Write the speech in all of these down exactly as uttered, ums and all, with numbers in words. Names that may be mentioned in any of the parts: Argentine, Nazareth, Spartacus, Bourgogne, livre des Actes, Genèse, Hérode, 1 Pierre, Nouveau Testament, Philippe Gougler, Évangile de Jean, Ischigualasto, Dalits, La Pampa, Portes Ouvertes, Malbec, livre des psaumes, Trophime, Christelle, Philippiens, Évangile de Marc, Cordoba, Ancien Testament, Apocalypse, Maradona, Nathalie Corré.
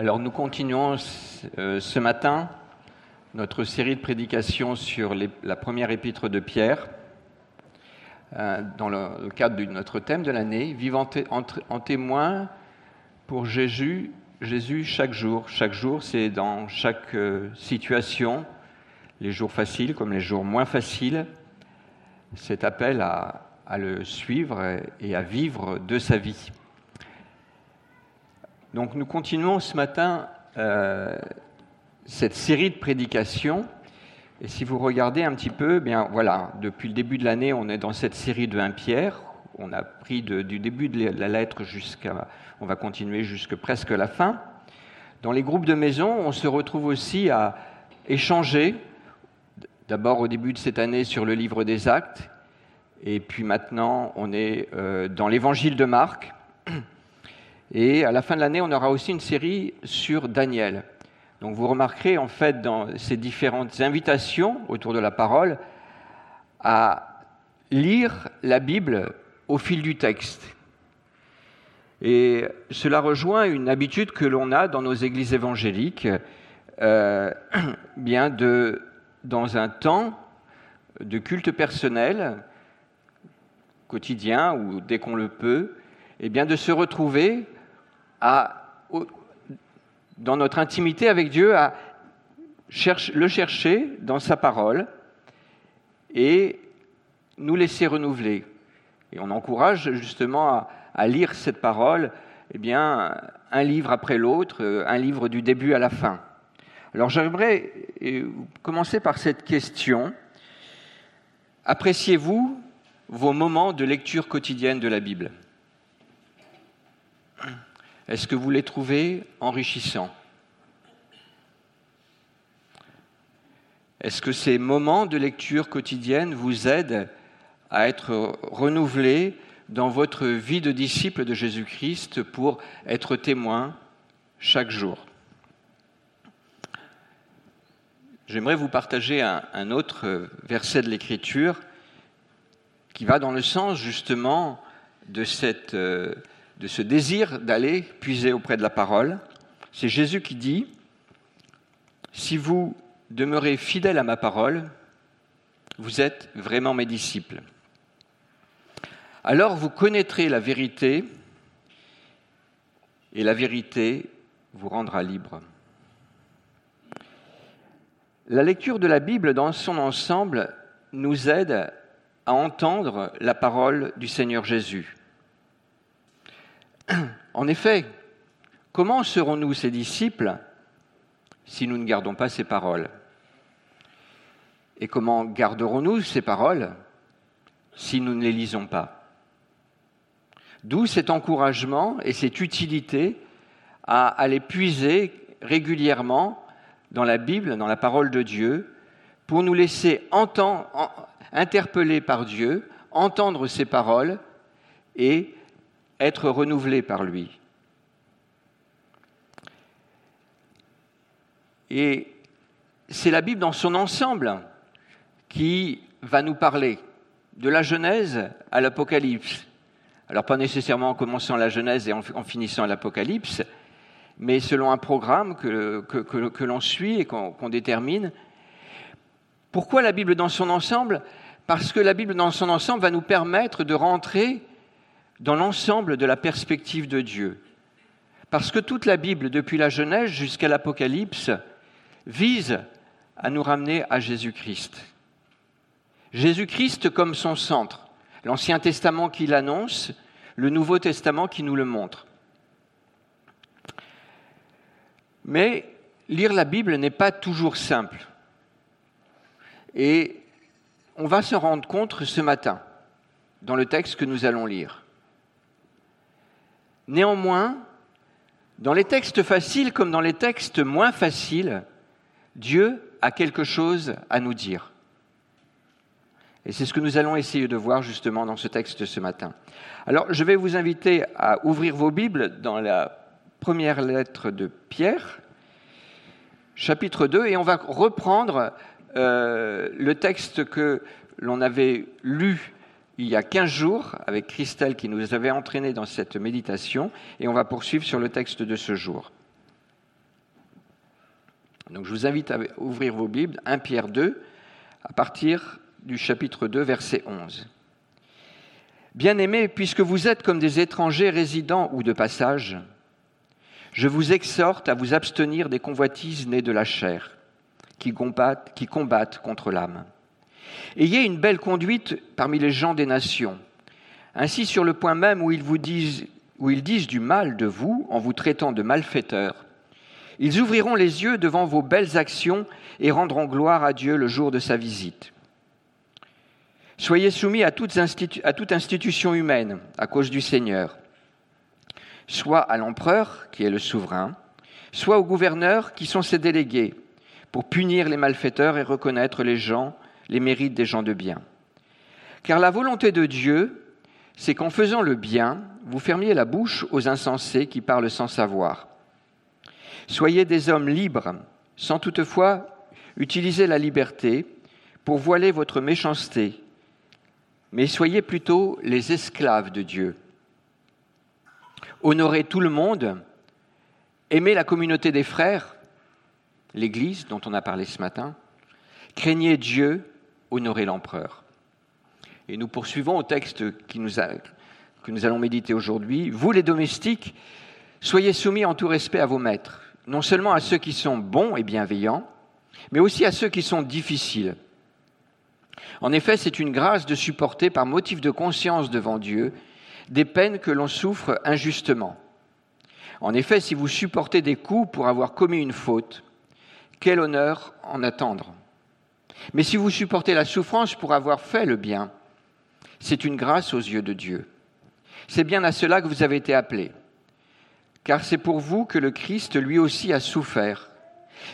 Alors nous continuons euh, ce matin notre série de prédications sur les, la première épître de Pierre, euh, dans le, le cadre de notre thème de l'année, vivant en, en témoin pour Jésus, Jésus chaque jour. Chaque jour, c'est dans chaque euh, situation, les jours faciles comme les jours moins faciles, cet appel à, à le suivre et à vivre de sa vie. Donc nous continuons ce matin euh, cette série de prédications, et si vous regardez un petit peu, bien voilà, depuis le début de l'année, on est dans cette série de Première Pierre, on a pris de, du début de la lettre jusqu'à, on va continuer jusqu'à presque la fin. Dans les groupes de maison, on se retrouve aussi à échanger, d'abord au début de cette année sur le livre des Actes, et puis maintenant on est euh, dans l'Évangile de Marc. Et à la fin de l'année, on aura aussi une série sur Daniel. Donc vous remarquerez, en fait, dans ces différentes invitations autour de la parole, à lire la Bible au fil du texte. Et cela rejoint une habitude que l'on a dans nos églises évangéliques, euh, bien de, dans un temps de culte personnel, quotidien ou dès qu'on le peut, eh bien de se retrouver À, au, dans notre intimité avec Dieu, à cherche, le chercher dans sa parole et nous laisser renouveler. Et on encourage justement à, à lire cette parole, eh bien, un livre après l'autre, un livre du début à la fin. Alors j'aimerais commencer par cette question. Appréciez-vous vos moments de lecture quotidienne de la Bible ? Est-ce que vous les trouvez enrichissants ? Est-ce que ces moments de lecture quotidienne vous aident à être renouvelés dans votre vie de disciple de Jésus-Christ pour être témoin chaque jour ? J'aimerais vous partager un, un autre verset de l'Écriture qui va dans le sens justement de cette... Euh, de ce désir d'aller puiser auprès de la parole. C'est Jésus qui dit « Si vous demeurez fidèles à ma parole, vous êtes vraiment mes disciples. Alors vous connaîtrez la vérité, et la vérité vous rendra libre. » La lecture de la Bible dans son ensemble nous aide à entendre la parole du Seigneur Jésus. En effet, comment serons-nous ses disciples si nous ne gardons pas ses paroles ? Et comment garderons-nous ses paroles si nous ne les lisons pas ? D'où cet encouragement et cette utilité à aller puiser régulièrement dans la Bible, dans la parole de Dieu, pour nous laisser entendre, interpeller par Dieu, entendre ses paroles et être renouvelé par lui. Et c'est la Bible dans son ensemble qui va nous parler, de la Genèse à l'Apocalypse. Alors pas nécessairement en commençant la Genèse et en, en finissant l'Apocalypse, mais selon un programme que, que, que, que l'on suit et qu'on, qu'on détermine. Pourquoi la Bible dans son ensemble ? Parce que la Bible dans son ensemble va nous permettre de rentrer dans l'ensemble de la perspective de Dieu. Parce que toute la Bible, depuis la Genèse jusqu'à l'Apocalypse, vise à nous ramener à Jésus-Christ. Jésus-Christ comme son centre, l'Ancien Testament qui l'annonce, le Nouveau Testament qui nous le montre. Mais lire la Bible n'est pas toujours simple. Et on va se rendre compte ce matin, dans le texte que nous allons lire. Néanmoins, dans les textes faciles comme dans les textes moins faciles, Dieu a quelque chose à nous dire. Et c'est ce que nous allons essayer de voir justement dans ce texte ce matin. Alors, je vais vous inviter à ouvrir vos Bibles dans la première lettre de Pierre, chapitre deux, et on va reprendre euh, le texte que l'on avait lu il y a quinze jours, avec Christelle qui nous avait entraînés dans cette méditation, et on va poursuivre sur le texte de ce jour. Donc je vous invite à ouvrir vos Bibles, un Pierre deux, à partir du chapitre deux, verset onze. « Bien-aimés, puisque vous êtes comme des étrangers résidents ou de passage, je vous exhorte à vous abstenir des convoitises nées de la chair, qui combattent, qui combattent contre l'âme. Ayez une belle conduite parmi les gens des nations, ainsi sur le point même où ils vous disent, où ils disent du mal de vous en vous traitant de malfaiteurs. Ils ouvriront les yeux devant vos belles actions et rendront gloire à Dieu le jour de sa visite. Soyez soumis à, toutes institu- à toute institution humaine à cause du Seigneur, soit à l'empereur qui est le souverain, soit aux gouverneurs qui sont ses délégués, pour punir les malfaiteurs et reconnaître les gens, les mérites des gens de bien. Car la volonté de Dieu, c'est qu'en faisant le bien, vous fermiez la bouche aux insensés qui parlent sans savoir. Soyez des hommes libres, sans toutefois utiliser la liberté pour voiler votre méchanceté, mais soyez plutôt les esclaves de Dieu. Honorez tout le monde, aimez la communauté des frères, l'Église dont on a parlé ce matin, craignez Dieu, honorez l'empereur. » Et nous poursuivons au texte qui nous a, que nous allons méditer aujourd'hui. « Vous les domestiques, soyez soumis en tout respect à vos maîtres, non seulement à ceux qui sont bons et bienveillants, mais aussi à ceux qui sont difficiles. En effet, c'est une grâce de supporter par motif de conscience devant Dieu des peines que l'on souffre injustement. En effet, si vous supportez des coups pour avoir commis une faute, quel honneur en attendre. Mais si vous supportez la souffrance pour avoir fait le bien, c'est une grâce aux yeux de Dieu. C'est bien à cela que vous avez été appelés. Car c'est pour vous que le Christ lui aussi a souffert.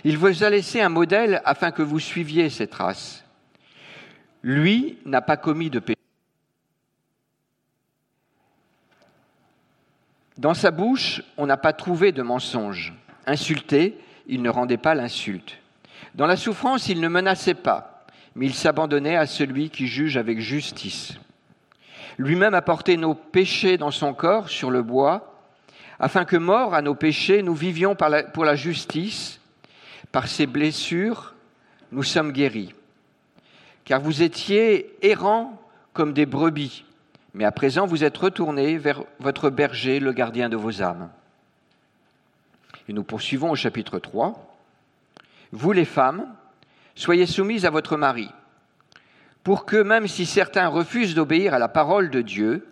Il vous a laissé un modèle afin que vous suiviez ses traces. Lui n'a pas commis de péché. Dans sa bouche, on n'a pas trouvé de mensonge. Insulté, il ne rendait pas l'insulte. Dans la souffrance, il ne menaçait pas, mais il s'abandonnait à celui qui juge avec justice. Lui-même a porté nos péchés dans son corps sur le bois, afin que, morts à nos péchés, nous vivions par la, pour la justice. Par ses blessures, nous sommes guéris. Car vous étiez errants comme des brebis, mais à présent vous êtes retournés vers votre berger, le gardien de vos âmes. » Et nous poursuivons au chapitre trois. « Vous, les femmes, soyez soumises à votre mari, pour que, même si certains refusent d'obéir à la parole de Dieu,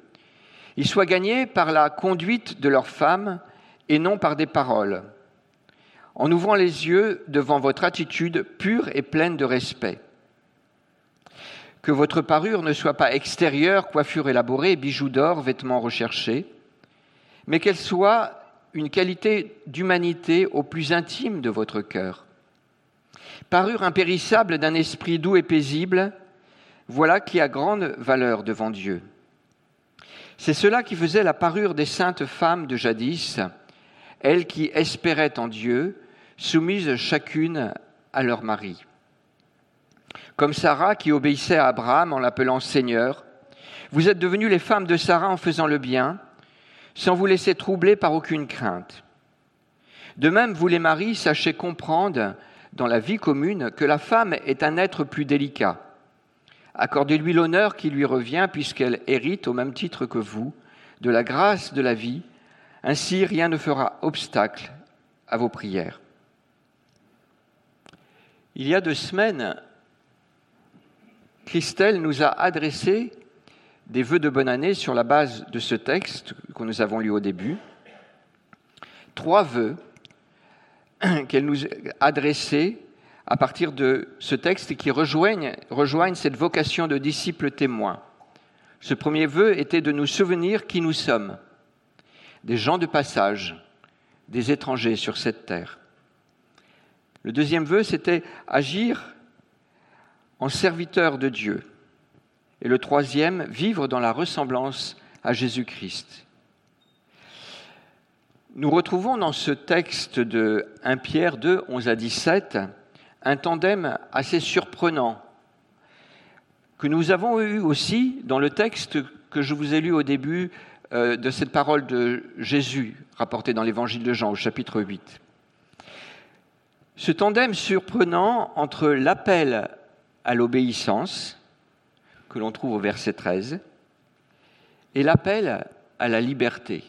ils soient gagnés par la conduite de leurs femmes et non par des paroles, en ouvrant les yeux devant votre attitude pure et pleine de respect. Que votre parure ne soit pas extérieure, coiffure élaborée, bijoux d'or, vêtements recherchés, mais qu'elle soit une qualité d'humanité au plus intime de votre cœur. Parure impérissable d'un esprit doux et paisible, voilà qui a grande valeur devant Dieu. C'est cela qui faisait la parure des saintes femmes de jadis, elles qui espéraient en Dieu, soumises chacune à leur mari. Comme Sarah qui obéissait à Abraham en l'appelant Seigneur, vous êtes devenues les femmes de Sarah en faisant le bien, sans vous laisser troubler par aucune crainte. De même, vous les maris, sachez comprendre dans la vie commune que la femme est un être plus délicat. Accordez-lui l'honneur qui lui revient, puisqu'elle hérite, au même titre que vous, de la grâce de la vie. Ainsi, rien ne fera obstacle à vos prières. » Il y a deux semaines, Christelle nous a adressé des vœux de bonne année sur la base de ce texte que nous avons lu au début. Trois vœux qu'elle nous a adressés à partir de ce texte qui rejoignent, rejoignent cette vocation de disciple témoin. Ce premier vœu était de nous souvenir qui nous sommes, des gens de passage, des étrangers sur cette terre. Le deuxième vœu, c'était agir en serviteur de Dieu. Et le troisième, vivre dans la ressemblance à Jésus-Christ. Nous retrouvons dans ce texte de un Pierre deux, onze à dix-sept, un tandem assez surprenant que nous avons eu aussi dans le texte que je vous ai lu au début euh, de cette parole de Jésus rapportée dans l'Évangile de Jean au chapitre huit. Ce tandem surprenant entre l'appel à l'obéissance, que l'on trouve au verset treize, et l'appel à la liberté,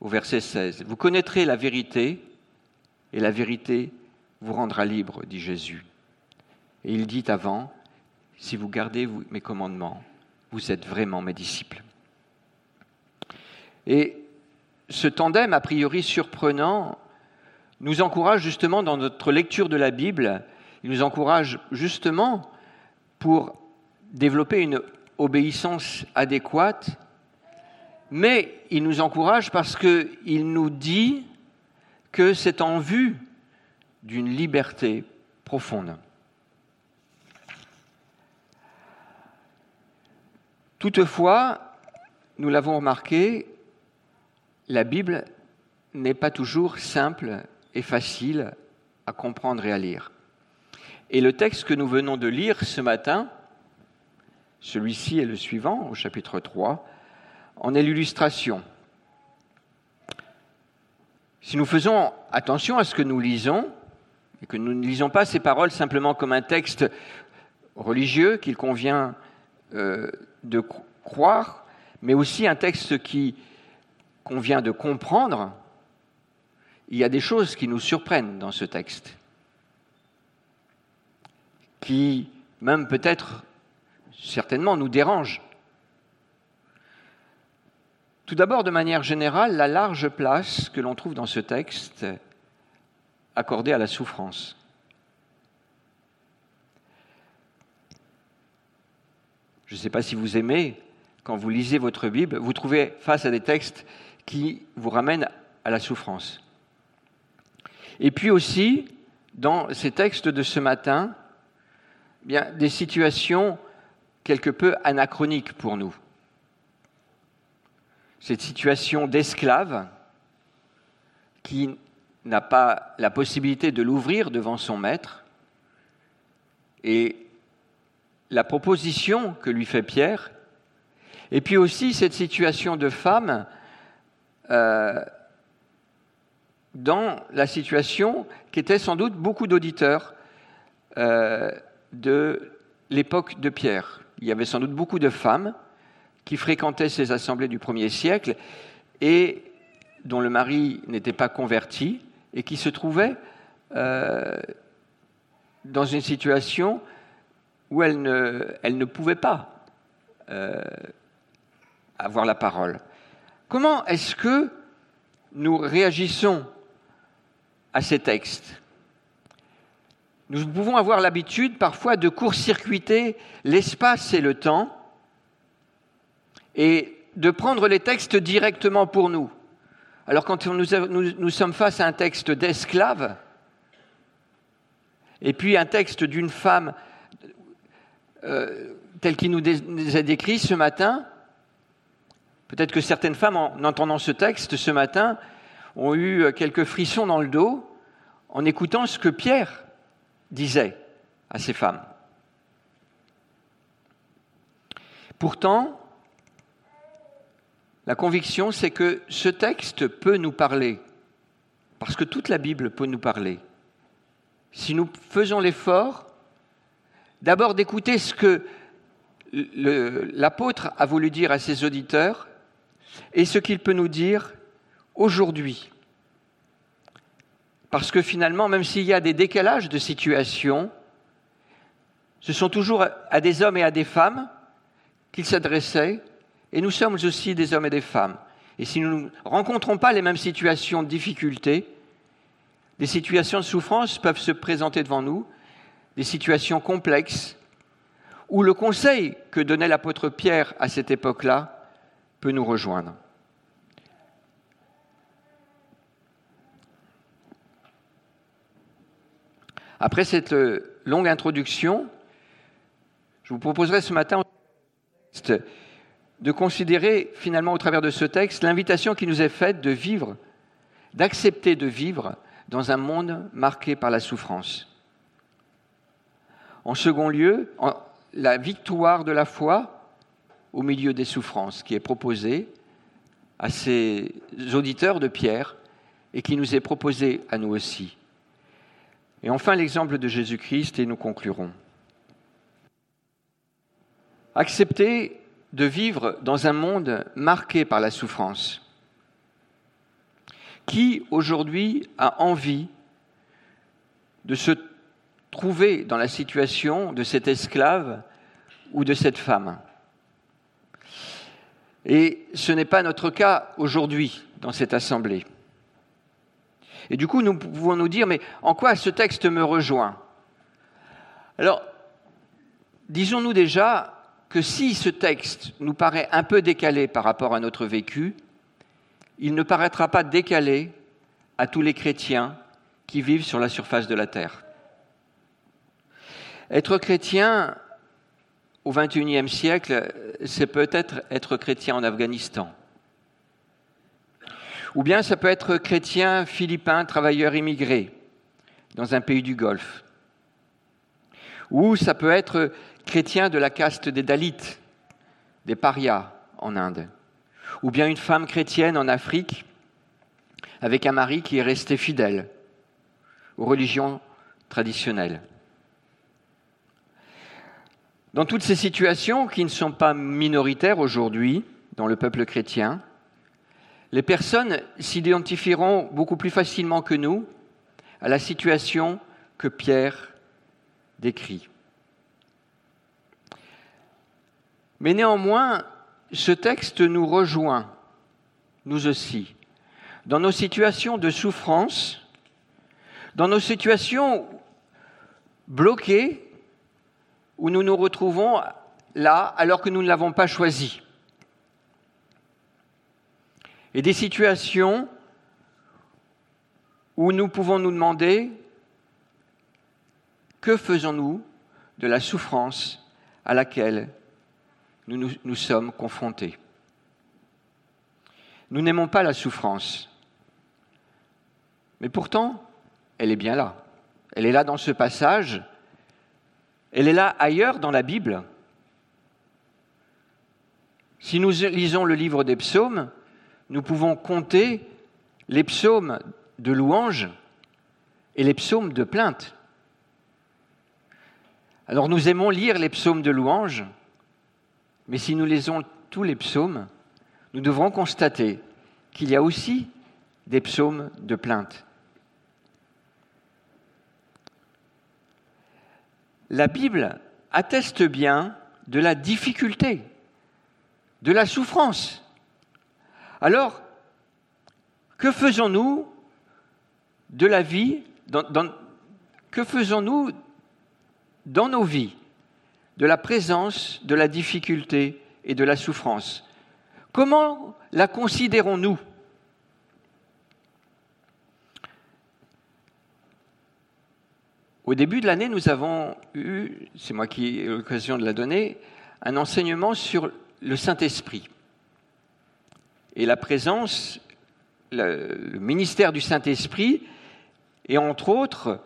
au verset seize. « Vous connaîtrez la vérité, et la vérité vous rendra libre, dit Jésus. » Et il dit avant, « Si vous gardez mes commandements, vous êtes vraiment mes disciples. » Et ce tandem, a priori surprenant, nous encourage justement dans notre lecture de la Bible, il nous encourage justement pour développer une obéissance adéquate, mais il nous encourage parce qu'il nous dit que c'est en vue d'une liberté profonde. Toutefois, nous l'avons remarqué, la Bible n'est pas toujours simple et facile à comprendre et à lire. Et le texte que nous venons de lire ce matin, celui-ci est le suivant, au chapitre trois, en est l'illustration. Si nous faisons attention à ce que nous lisons, et que nous ne lisons pas ces paroles simplement comme un texte religieux qu'il convient euh, de croire, mais aussi un texte qui convient de comprendre, il y a des choses qui nous surprennent dans ce texte, qui même peut-être, certainement, nous dérangent. Tout d'abord, de manière générale, la large place que l'on trouve dans ce texte accordée à la souffrance. Je ne sais pas si vous aimez, quand vous lisez votre Bible, vous trouvez face à des textes qui vous ramènent à la souffrance. Et puis aussi, dans ces textes de ce matin, eh bien, des situations quelque peu anachroniques pour nous. Cette situation d'esclave qui n'a pas la possibilité de l'ouvrir devant son maître, et la proposition que lui fait Pierre, et puis aussi cette situation de femme euh, dans la situation qu'étaient sans doute beaucoup d'auditeurs euh, de l'époque de Pierre. Il y avait sans doute beaucoup de femmes qui fréquentaient ces assemblées du premier siècle et dont le mari n'était pas converti et qui se trouvaient euh, dans une situation où elles ne, elles ne pouvaient pas euh, avoir la parole. Comment est-ce que nous réagissons à ces textes ? Nous pouvons avoir l'habitude parfois de court-circuiter l'espace et le temps et de prendre les textes directement pour nous. Alors quand nous, nous, nous sommes face à un texte d'esclave et puis un texte d'une femme euh, tel qu'il nous est décrit ce matin, peut-être que certaines femmes, en entendant ce texte ce matin, ont eu quelques frissons dans le dos en écoutant ce que Pierre disait à ces femmes. Pourtant, la conviction, c'est que ce texte peut nous parler, parce que toute la Bible peut nous parler. Si nous faisons l'effort, d'abord d'écouter ce que le, l'apôtre a voulu dire à ses auditeurs, et ce qu'il peut nous dire aujourd'hui. Parce que finalement, même s'il y a des décalages de situation, ce sont toujours à des hommes et à des femmes qu'il s'adressait, et nous sommes aussi des hommes et des femmes. Et si nous ne rencontrons pas les mêmes situations de difficulté, des situations de souffrance peuvent se présenter devant nous, des situations complexes, où le conseil que donnait l'apôtre Pierre à cette époque-là peut nous rejoindre. Après cette longue introduction, je vous proposerai ce matin de considérer finalement au travers de ce texte l'invitation qui nous est faite de vivre, d'accepter de vivre dans un monde marqué par la souffrance. En second lieu, la victoire de la foi au milieu des souffrances qui est proposée à ces auditeurs de Pierre et qui nous est proposée à nous aussi. Et enfin, l'exemple de Jésus-Christ, et nous conclurons. Accepter de vivre dans un monde marqué par la souffrance. Qui, aujourd'hui, a envie de se trouver dans la situation de cet esclave ou de cette femme ? Et ce n'est pas notre cas aujourd'hui dans cette assemblée. Et du coup, nous pouvons nous dire, mais en quoi ce texte me rejoint ? Alors, disons-nous déjà que si ce texte nous paraît un peu décalé par rapport à notre vécu, il ne paraîtra pas décalé à tous les chrétiens qui vivent sur la surface de la terre. Être chrétien au vingt et unième siècle, c'est peut-être être chrétien en Afghanistan. Ou bien ça peut être chrétien, philippin, travailleur immigré, dans un pays du Golfe. Ou ça peut être chrétien de la caste des Dalits, des parias en Inde. Ou bien une femme chrétienne en Afrique, avec un mari qui est resté fidèle aux religions traditionnelles. Dans toutes ces situations qui ne sont pas minoritaires aujourd'hui dans le peuple chrétien, les personnes s'identifieront beaucoup plus facilement que nous à la situation que Pierre décrit. Mais néanmoins, ce texte nous rejoint, nous aussi, dans nos situations de souffrance, dans nos situations bloquées, où nous nous retrouvons là alors que nous ne l'avons pas choisi. Et des situations où nous pouvons nous demander que faisons-nous de la souffrance à laquelle nous nous, nous sommes confrontés. Nous n'aimons pas la souffrance, mais pourtant, elle est bien là. Elle est là dans ce passage, elle est là ailleurs dans la Bible. Si nous lisons le livre des psaumes, nous pouvons compter les psaumes de louange et les psaumes de plainte. Alors nous aimons lire les psaumes de louange, mais si nous lisons tous les psaumes, nous devrons constater qu'il y a aussi des psaumes de plainte. La Bible atteste bien de la difficulté, de la souffrance. Alors, que faisons-nous de la vie, dans, dans, que faisons-nous dans nos vies de la présence, de la difficulté et de la souffrance ? Comment la considérons-nous ? Au début de l'année, nous avons eu, c'est moi qui ai eu l'occasion de la donner, un enseignement sur le Saint-Esprit. Et la présence, le ministère du Saint-Esprit, et entre autres,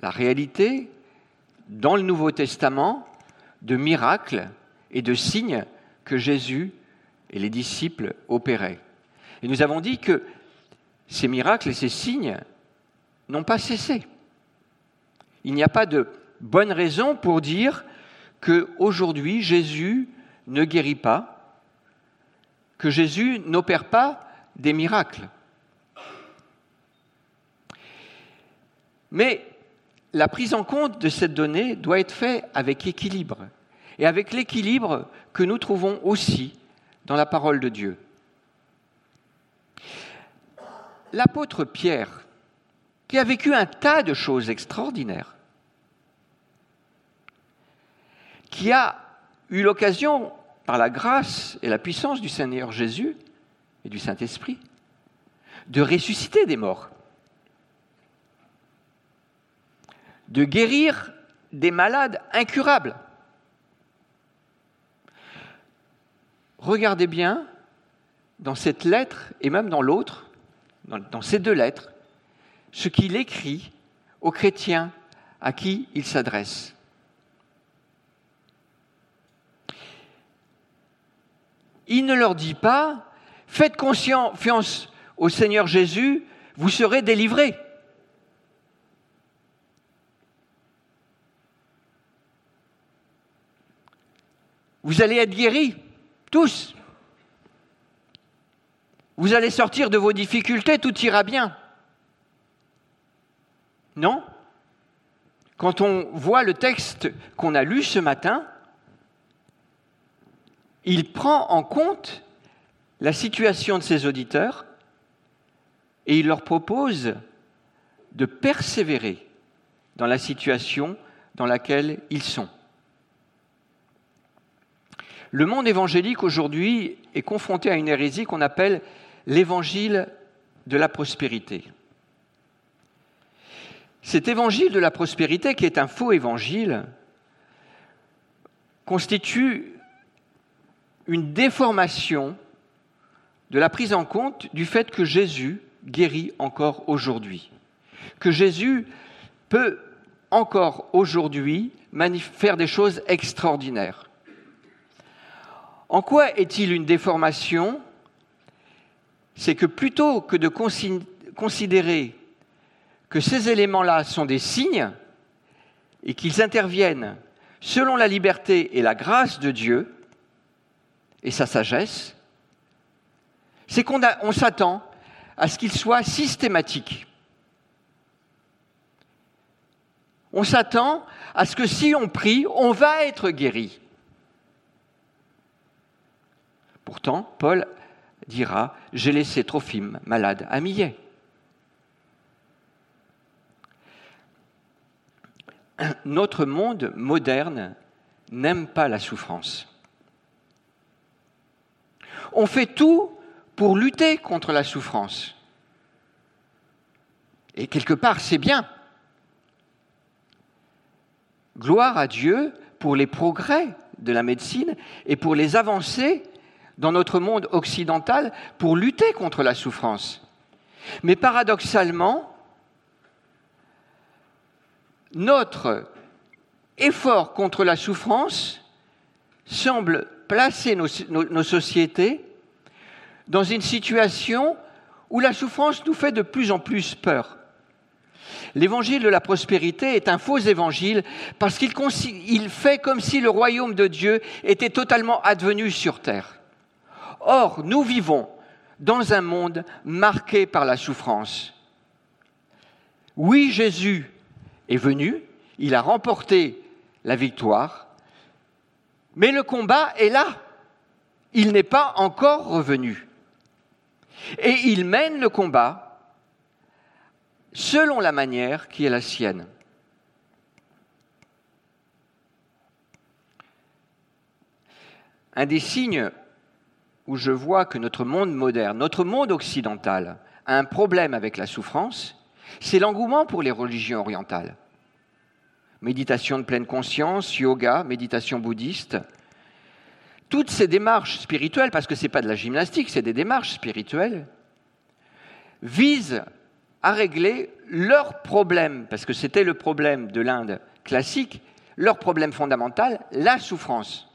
la réalité, dans le Nouveau Testament, de miracles et de signes que Jésus et les disciples opéraient. Et nous avons dit que ces miracles et ces signes n'ont pas cessé. Il n'y a pas de bonne raison pour dire qu'aujourd'hui, Jésus ne guérit pas, que Jésus n'opère pas des miracles. Mais la prise en compte de cette donnée doit être faite avec équilibre, et avec l'équilibre que nous trouvons aussi dans la parole de Dieu. L'apôtre Pierre, qui a vécu un tas de choses extraordinaires, qui a eu l'occasion, par la grâce et la puissance du Seigneur Jésus et du Saint-Esprit, de ressusciter des morts, de guérir des malades incurables. Regardez bien, dans cette lettre, et même dans l'autre, dans ces deux lettres, ce qu'il écrit aux chrétiens à qui il s'adresse. Il ne leur dit pas « Faites confiance au Seigneur Jésus, vous serez délivrés. » Vous allez être guéris, tous. Vous allez sortir de vos difficultés, tout ira bien. Non ? Quand on voit le texte qu'on a lu ce matin, il prend en compte la situation de ses auditeurs et il leur propose de persévérer dans la situation dans laquelle ils sont. Le monde évangélique aujourd'hui est confronté à une hérésie qu'on appelle l'évangile de la prospérité. Cet évangile de la prospérité, qui est un faux évangile, constitue une déformation de la prise en compte du fait que Jésus guérit encore aujourd'hui, que Jésus peut encore aujourd'hui faire des choses extraordinaires. En quoi est-il une déformation ? C'est que plutôt que de considérer que ces éléments-là sont des signes et qu'ils interviennent selon la liberté et la grâce de Dieu et sa sagesse, c'est qu'on a, on s'attend à ce qu'ils soient systématiques. On s'attend à ce que si on prie, on va être guéri. Pourtant, Paul dira « J'ai laissé Trophime, malade à Millet ». Notre monde moderne n'aime pas la souffrance. On fait tout pour lutter contre la souffrance. Et quelque part, c'est bien. Gloire à Dieu pour les progrès de la médecine et pour les avancées dans notre monde occidental pour lutter contre la souffrance. Mais paradoxalement, notre effort contre la souffrance semble placer nos, nos, nos sociétés dans une situation où la souffrance nous fait de plus en plus peur. L'évangile de la prospérité est un faux évangile parce qu'il il fait comme si le royaume de Dieu était totalement advenu sur terre. Or, nous vivons dans un monde marqué par la souffrance. Oui, Jésus est venu, il a remporté la victoire, mais le combat est là. Il n'est pas encore revenu. Et il mène le combat selon la manière qui est la sienne. Un des signes où je vois que notre monde moderne, notre monde occidental, a un problème avec la souffrance, c'est l'engouement pour les religions orientales. Méditation de pleine conscience, yoga, méditation bouddhiste. Toutes ces démarches spirituelles, parce que ce n'est pas de la gymnastique, c'est des démarches spirituelles, visent à régler leur problème, parce que c'était le problème de l'Inde classique, leur problème fondamental, la souffrance.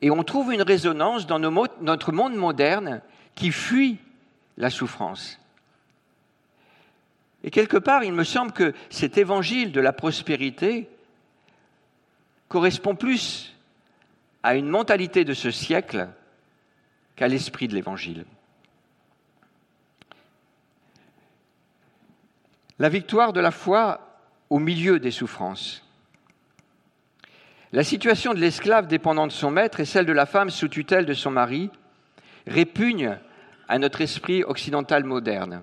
Et on trouve une résonance dans nos, notre monde moderne qui fuit la souffrance. Et quelque part, il me semble que cet évangile de la prospérité correspond plus à une mentalité de ce siècle qu'à l'esprit de l'Évangile. La victoire de la foi au milieu des souffrances. La situation de l'esclave dépendant de son maître et celle de la femme sous tutelle de son mari répugnent à notre esprit occidental moderne.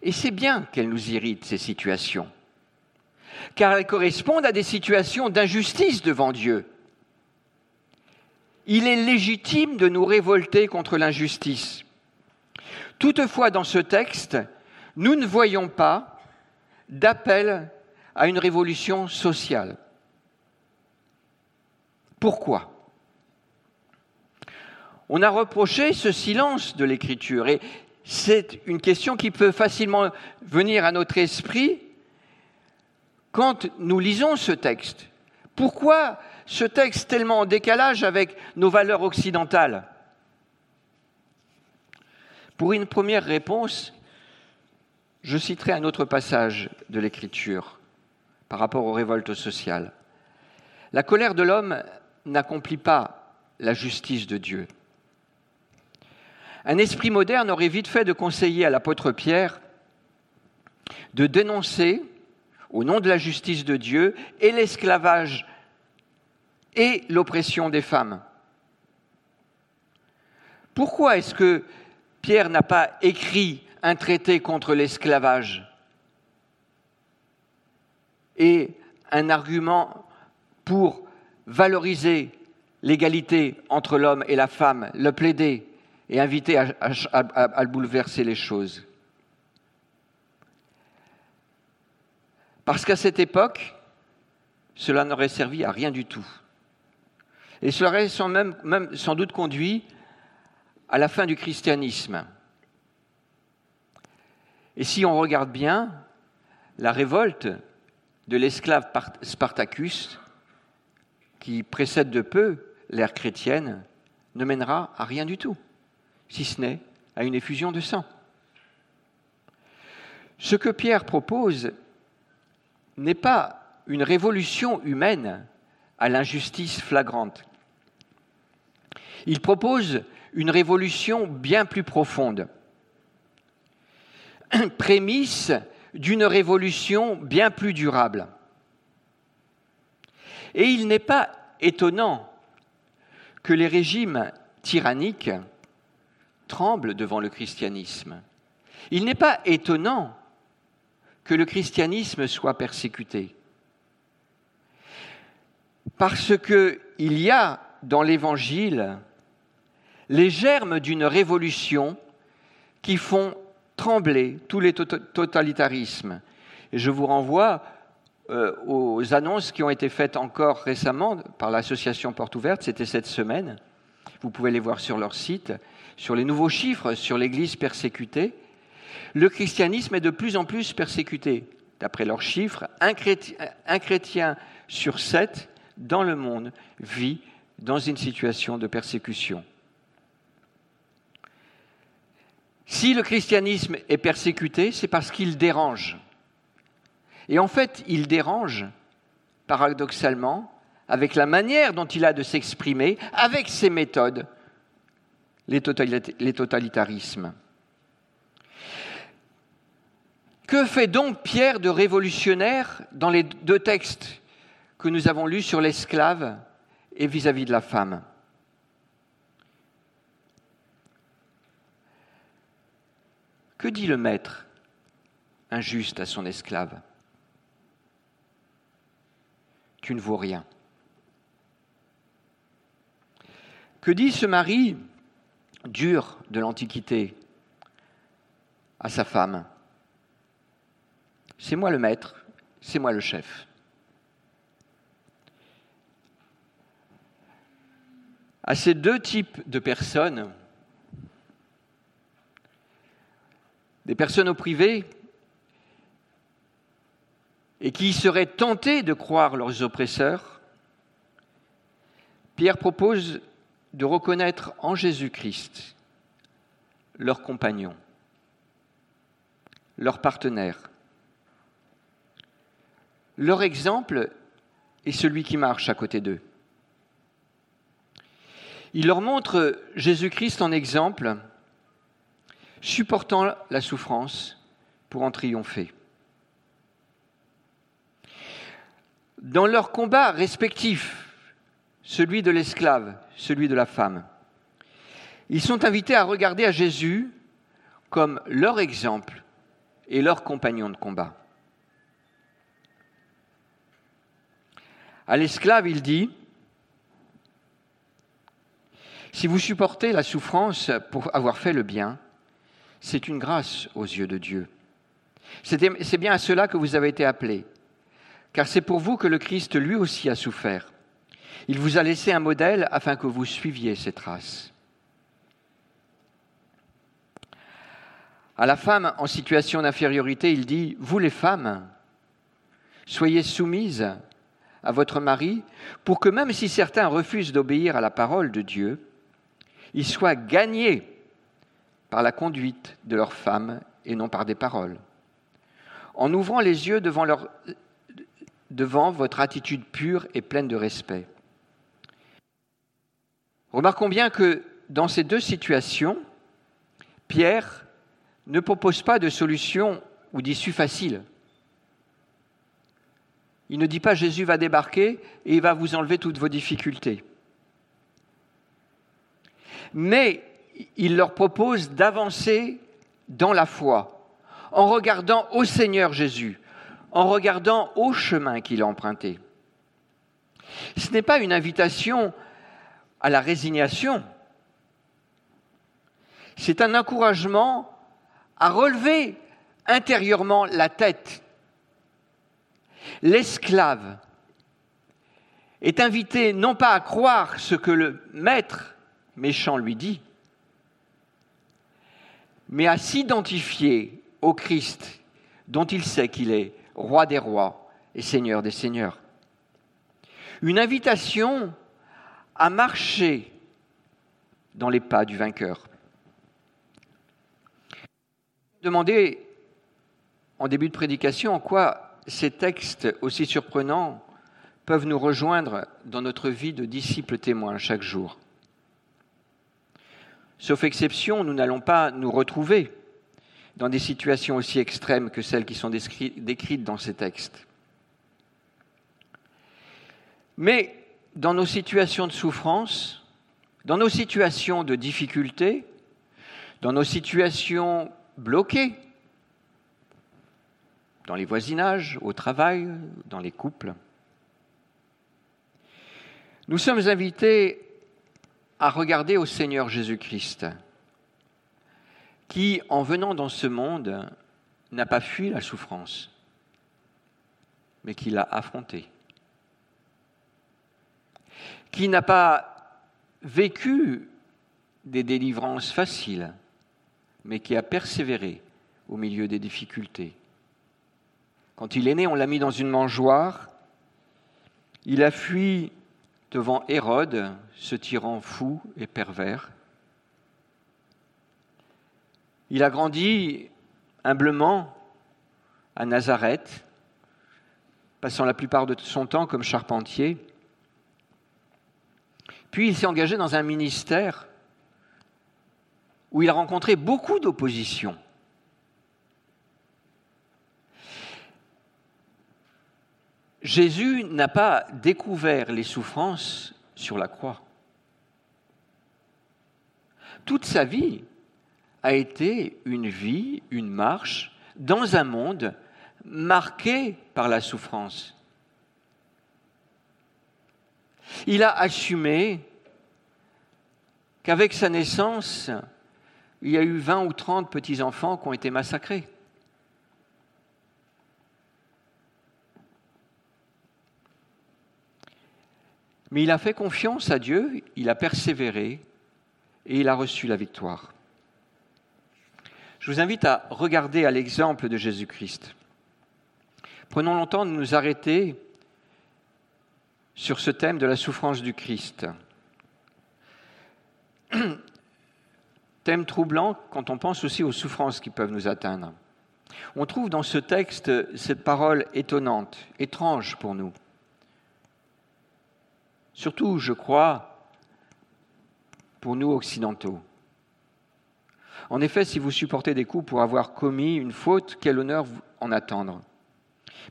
Et c'est bien qu'elles nous irritent, ces situations, car elles correspondent à des situations d'injustice devant Dieu. Il est légitime de nous révolter contre l'injustice. Toutefois, dans ce texte, nous ne voyons pas d'appel à une révolution sociale. Pourquoi ? On a reproché ce silence de l'Écriture, et c'est une question qui peut facilement venir à notre esprit quand nous lisons ce texte. Pourquoi ce texte tellement en décalage avec nos valeurs occidentales ? Pour une première réponse, je citerai un autre passage de l'Écriture par rapport aux révoltes sociales. La colère de l'homme n'accomplit pas la justice de Dieu. Un esprit moderne aurait vite fait de conseiller à l'apôtre Pierre de dénoncer, au nom de la justice de Dieu, et l'esclavage et l'oppression des femmes. Pourquoi est-ce que Pierre n'a pas écrit un traité contre l'esclavage et un argument pour valoriser l'égalité entre l'homme et la femme, le plaider et inviter à, à, à, à bouleverser les choses? Parce qu'à cette époque, cela n'aurait servi à rien du tout. Et cela aurait sans, même, même, sans doute conduit à la fin du christianisme. Et si on regarde bien, la révolte de l'esclave Spartacus, qui précède de peu l'ère chrétienne, ne mènera à rien du tout, si ce n'est à une effusion de sang. Ce que Pierre propose n'est pas une révolution humaine à l'injustice flagrante. Il propose une révolution bien plus profonde, prémisse d'une révolution bien plus durable. Et il n'est pas étonnant que les régimes tyranniques tremblent devant le christianisme. Il n'est pas étonnant que le christianisme soit persécuté. Parce qu'il y a dans l'Évangile les germes d'une révolution qui font trembler tous les totalitarismes. Et je vous renvoie euh, aux annonces qui ont été faites encore récemment par l'association Portes Ouvertes, c'était cette semaine. Vous pouvez les voir sur leur site, sur les nouveaux chiffres sur l'Église persécutée. Le christianisme est de plus en plus persécuté. D'après leurs chiffres, un chrétien, un chrétien sur sept dans le monde vit dans une situation de persécution. Si le christianisme est persécuté, c'est parce qu'il dérange. Et en fait, il dérange, paradoxalement, avec la manière dont il a de s'exprimer, avec ses méthodes, les totalitarismes. Que fait donc Pierre de révolutionnaire dans les deux textes que nous avons lus sur l'esclave et vis-à-vis de la femme ? Que dit le maître injuste à son esclave ? Tu ne vaux rien. Que dit ce mari dur de l'Antiquité à sa femme ? C'est moi le maître, c'est moi le chef. À ces deux types de personnes, des personnes au privé et qui seraient tentées de croire leurs oppresseurs, Pierre propose de reconnaître en Jésus-Christ leurs compagnons, leurs partenaires. Leur exemple est celui qui marche à côté d'eux. Il leur montre Jésus-Christ en exemple, supportant la souffrance pour en triompher. Dans leurs combats respectifs, celui de l'esclave, celui de la femme, ils sont invités à regarder à Jésus comme leur exemple et leur compagnon de combat. À l'esclave, il dit : si vous supportez la souffrance pour avoir fait le bien, c'est une grâce aux yeux de Dieu. C'est bien à cela que vous avez été appelés, car c'est pour vous que le Christ lui aussi a souffert. Il vous a laissé un modèle afin que vous suiviez ses traces. À la femme en situation d'infériorité, il dit : vous les femmes, soyez soumises à votre mari, pour que même si certains refusent d'obéir à la parole de Dieu, ils soient gagnés par la conduite de leurs femmes et non par des paroles. En ouvrant les yeux devant leur, devant votre attitude pure et pleine de respect. Remarquons bien que dans ces deux situations, Pierre ne propose pas de solution ou d'issue facile. Il ne dit pas « Jésus va débarquer et il va vous enlever toutes vos difficultés ». Mais il leur propose d'avancer dans la foi, en regardant au Seigneur Jésus, en regardant au chemin qu'il a emprunté. Ce n'est pas une invitation à la résignation, c'est un encouragement à relever intérieurement la tête. L'esclave est invité non pas à croire ce que le maître méchant lui dit, mais à s'identifier au Christ dont il sait qu'il est roi des rois et seigneur des seigneurs. Une invitation à marcher dans les pas du vainqueur. Demandez en début de prédication en quoi ces textes aussi surprenants peuvent nous rejoindre dans notre vie de disciples témoins chaque jour. Sauf exception, nous n'allons pas nous retrouver dans des situations aussi extrêmes que celles qui sont décrites dans ces textes. Mais dans nos situations de souffrance, dans nos situations de difficulté, dans nos situations bloquées, dans les voisinages, au travail, dans les couples, nous sommes invités à regarder au Seigneur Jésus-Christ, qui, en venant dans ce monde, n'a pas fui la souffrance, mais qui l'a affrontée, qui n'a pas vécu des délivrances faciles, mais qui a persévéré au milieu des difficultés. Quand il est né, on l'a mis dans une mangeoire, il a fui devant Hérode, ce tyran fou et pervers. Il a grandi humblement à Nazareth, passant la plupart de son temps comme charpentier. Puis il s'est engagé dans un ministère où il a rencontré beaucoup d'opposition. Jésus n'a pas découvert les souffrances sur la croix. Toute sa vie a été une vie, une marche, dans un monde marqué par la souffrance. Il a assumé qu'avec sa naissance, il y a eu vingt ou trente petits-enfants qui ont été massacrés. Mais il a fait confiance à Dieu, il a persévéré et il a reçu la victoire. Je vous invite à regarder à l'exemple de Jésus-Christ. Prenons le temps de nous arrêter sur ce thème de la souffrance du Christ. Thème troublant quand on pense aussi aux souffrances qui peuvent nous atteindre. On trouve dans ce texte cette parole étonnante, étrange pour nous. Surtout, je crois, pour nous occidentaux. En effet, si vous supportez des coups pour avoir commis une faute, quel honneur en attendre.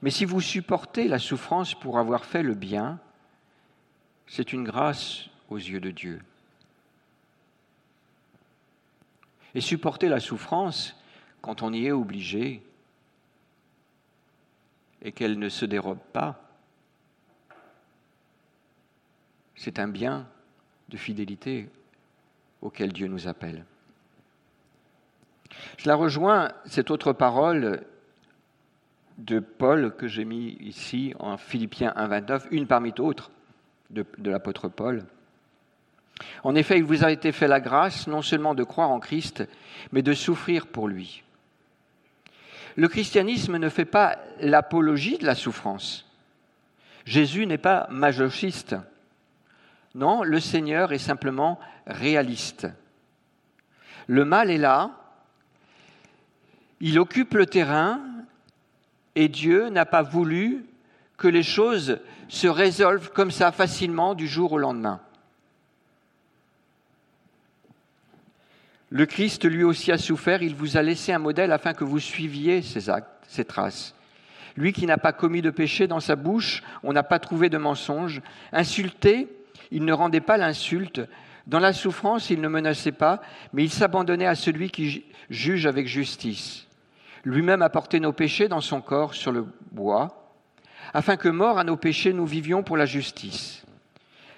Mais si vous supportez la souffrance pour avoir fait le bien, c'est une grâce aux yeux de Dieu. Et supporter la souffrance quand on y est obligé et qu'elle ne se dérobe pas, c'est un bien de fidélité auquel Dieu nous appelle. Cela rejoint cette autre parole de Paul que j'ai mis ici en Philippiens un vingt-neuf, une parmi d'autres de, de l'apôtre Paul. En effet, il vous a été fait la grâce non seulement de croire en Christ, mais de souffrir pour lui. Le christianisme ne fait pas l'apologie de la souffrance. Jésus n'est pas masochiste. Non, le Seigneur est simplement réaliste. Le mal est là, il occupe le terrain, et Dieu n'a pas voulu que les choses se résolvent comme ça facilement du jour au lendemain. Le Christ lui aussi a souffert, il vous a laissé un modèle afin que vous suiviez ses actes, ses traces. Lui qui n'a pas commis de péché dans sa bouche, on n'a pas trouvé de mensonge. Insulté, il ne rendait pas l'insulte. Dans la souffrance, il ne menaçait pas, mais il s'abandonnait à celui qui juge avec justice. Lui-même a porté nos péchés dans son corps sur le bois, afin que, morts à nos péchés, nous vivions pour la justice.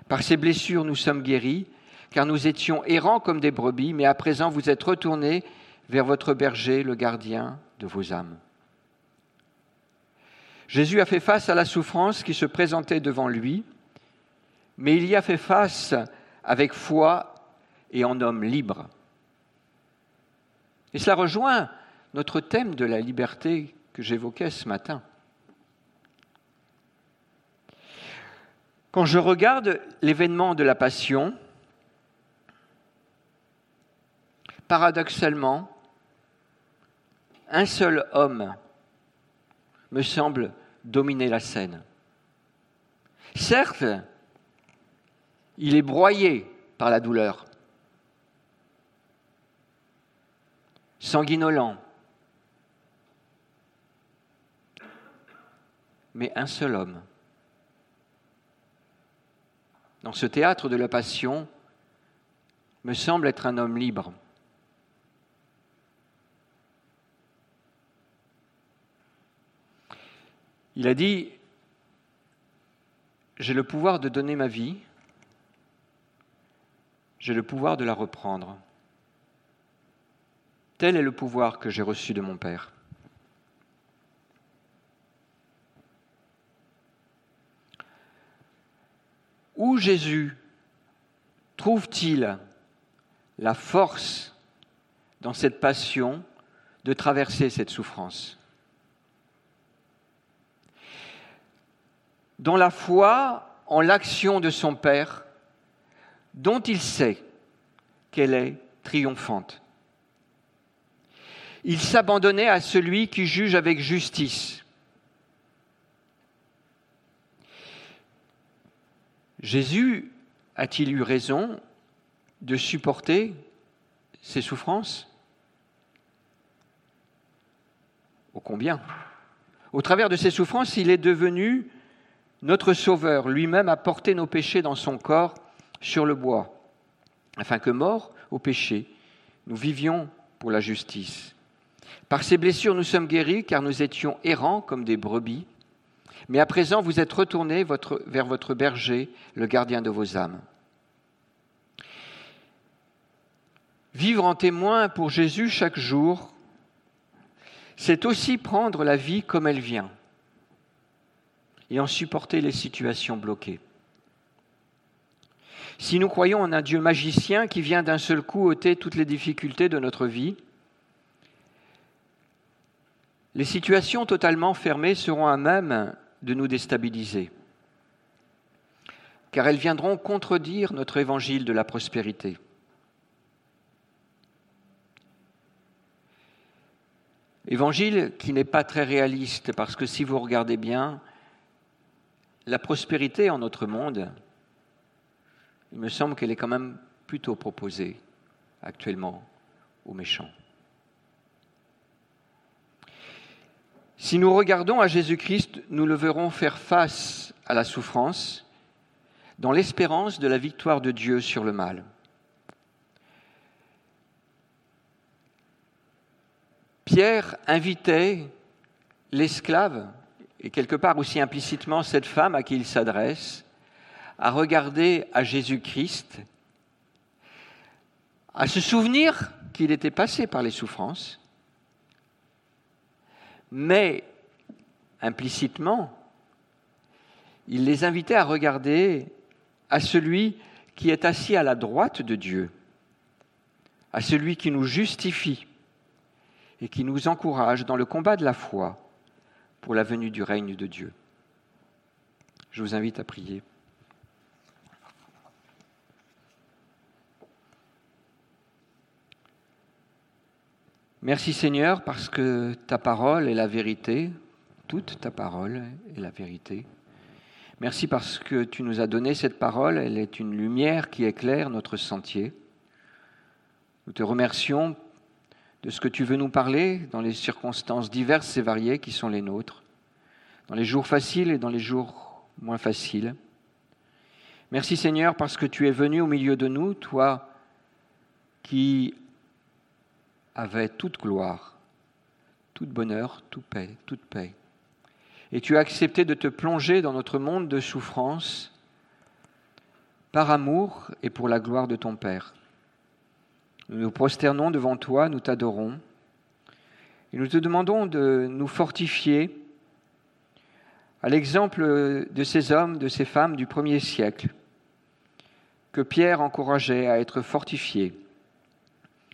Par ses blessures, nous sommes guéris, car nous étions errants comme des brebis, mais à présent vous êtes retournés vers votre berger, le gardien de vos âmes. Jésus a fait face à la souffrance qui se présentait devant lui, mais il y a fait face avec foi et en homme libre. Et cela rejoint notre thème de la liberté que j'évoquais ce matin. Quand je regarde l'événement de la Passion, paradoxalement, un seul homme me semble dominer la scène. Certes, il est broyé par la douleur, sanguinolent, mais un seul homme. Dans ce théâtre de la Passion, me semble être un homme libre. Il a dit « J'ai le pouvoir de donner ma vie, j'ai le pouvoir de la reprendre. Tel est le pouvoir que j'ai reçu de mon Père. » Où Jésus trouve-t-il la force dans cette passion de traverser cette souffrance ? Dans la foi en l'action de son Père, dont il sait qu'elle est triomphante. Il s'abandonnait à celui qui juge avec justice. Jésus a-t-il eu raison de supporter ses souffrances ? Ô combien ! Au travers de ses souffrances, il est devenu notre Sauveur, lui-même a porté nos péchés dans son corps sur le bois, afin que, morts au péché, nous vivions pour la justice. Par ses blessures, nous sommes guéris, car nous étions errants comme des brebis. Mais à présent, vous êtes retournés votre, vers votre berger, le gardien de vos âmes. Vivre en témoin pour Jésus chaque jour, c'est aussi prendre la vie comme elle vient et en supporter les situations bloquées. Si nous croyons en un Dieu magicien qui vient d'un seul coup ôter toutes les difficultés de notre vie, les situations totalement fermées seront à même de nous déstabiliser, car elles viendront contredire notre évangile de la prospérité. Évangile qui n'est pas très réaliste, parce que si vous regardez bien, la prospérité en notre monde, il me semble qu'elle est quand même plutôt proposée actuellement aux méchants. Si nous regardons à Jésus-Christ, nous le verrons faire face à la souffrance dans l'espérance de la victoire de Dieu sur le mal. Pierre invitait l'esclave, et quelque part aussi implicitement cette femme à qui il s'adresse, à regarder à Jésus-Christ, à se souvenir qu'il était passé par les souffrances, mais implicitement, il les invitait à regarder à celui qui est assis à la droite de Dieu, à celui qui nous justifie et qui nous encourage dans le combat de la foi pour la venue du règne de Dieu. Je vous invite à prier. Merci Seigneur, parce que ta parole est la vérité, toute ta parole est la vérité. Merci parce que tu nous as donné cette parole, elle est une lumière qui éclaire notre sentier. Nous te remercions de ce que tu veux nous parler dans les circonstances diverses et variées qui sont les nôtres, dans les jours faciles et dans les jours moins faciles. Merci Seigneur parce que tu es venu au milieu de nous, toi qui avais toute gloire, tout bonheur, toute paix, toute paix. Et tu as accepté de te plonger dans notre monde de souffrance par amour et pour la gloire de ton Père. Nous nous prosternons devant toi, nous t'adorons et nous te demandons de nous fortifier à l'exemple de ces hommes, de ces femmes du premier siècle que Pierre encourageait à être fortifiés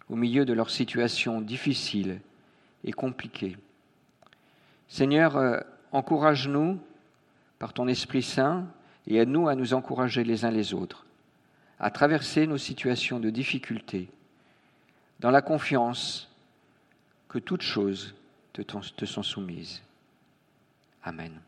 au milieu de leur situation difficile et compliquée. Seigneur, encourage-nous par ton Esprit Saint et aide-nous à nous encourager les uns les autres, à traverser nos situations de difficulté dans la confiance que toutes choses te sont soumises. Amen.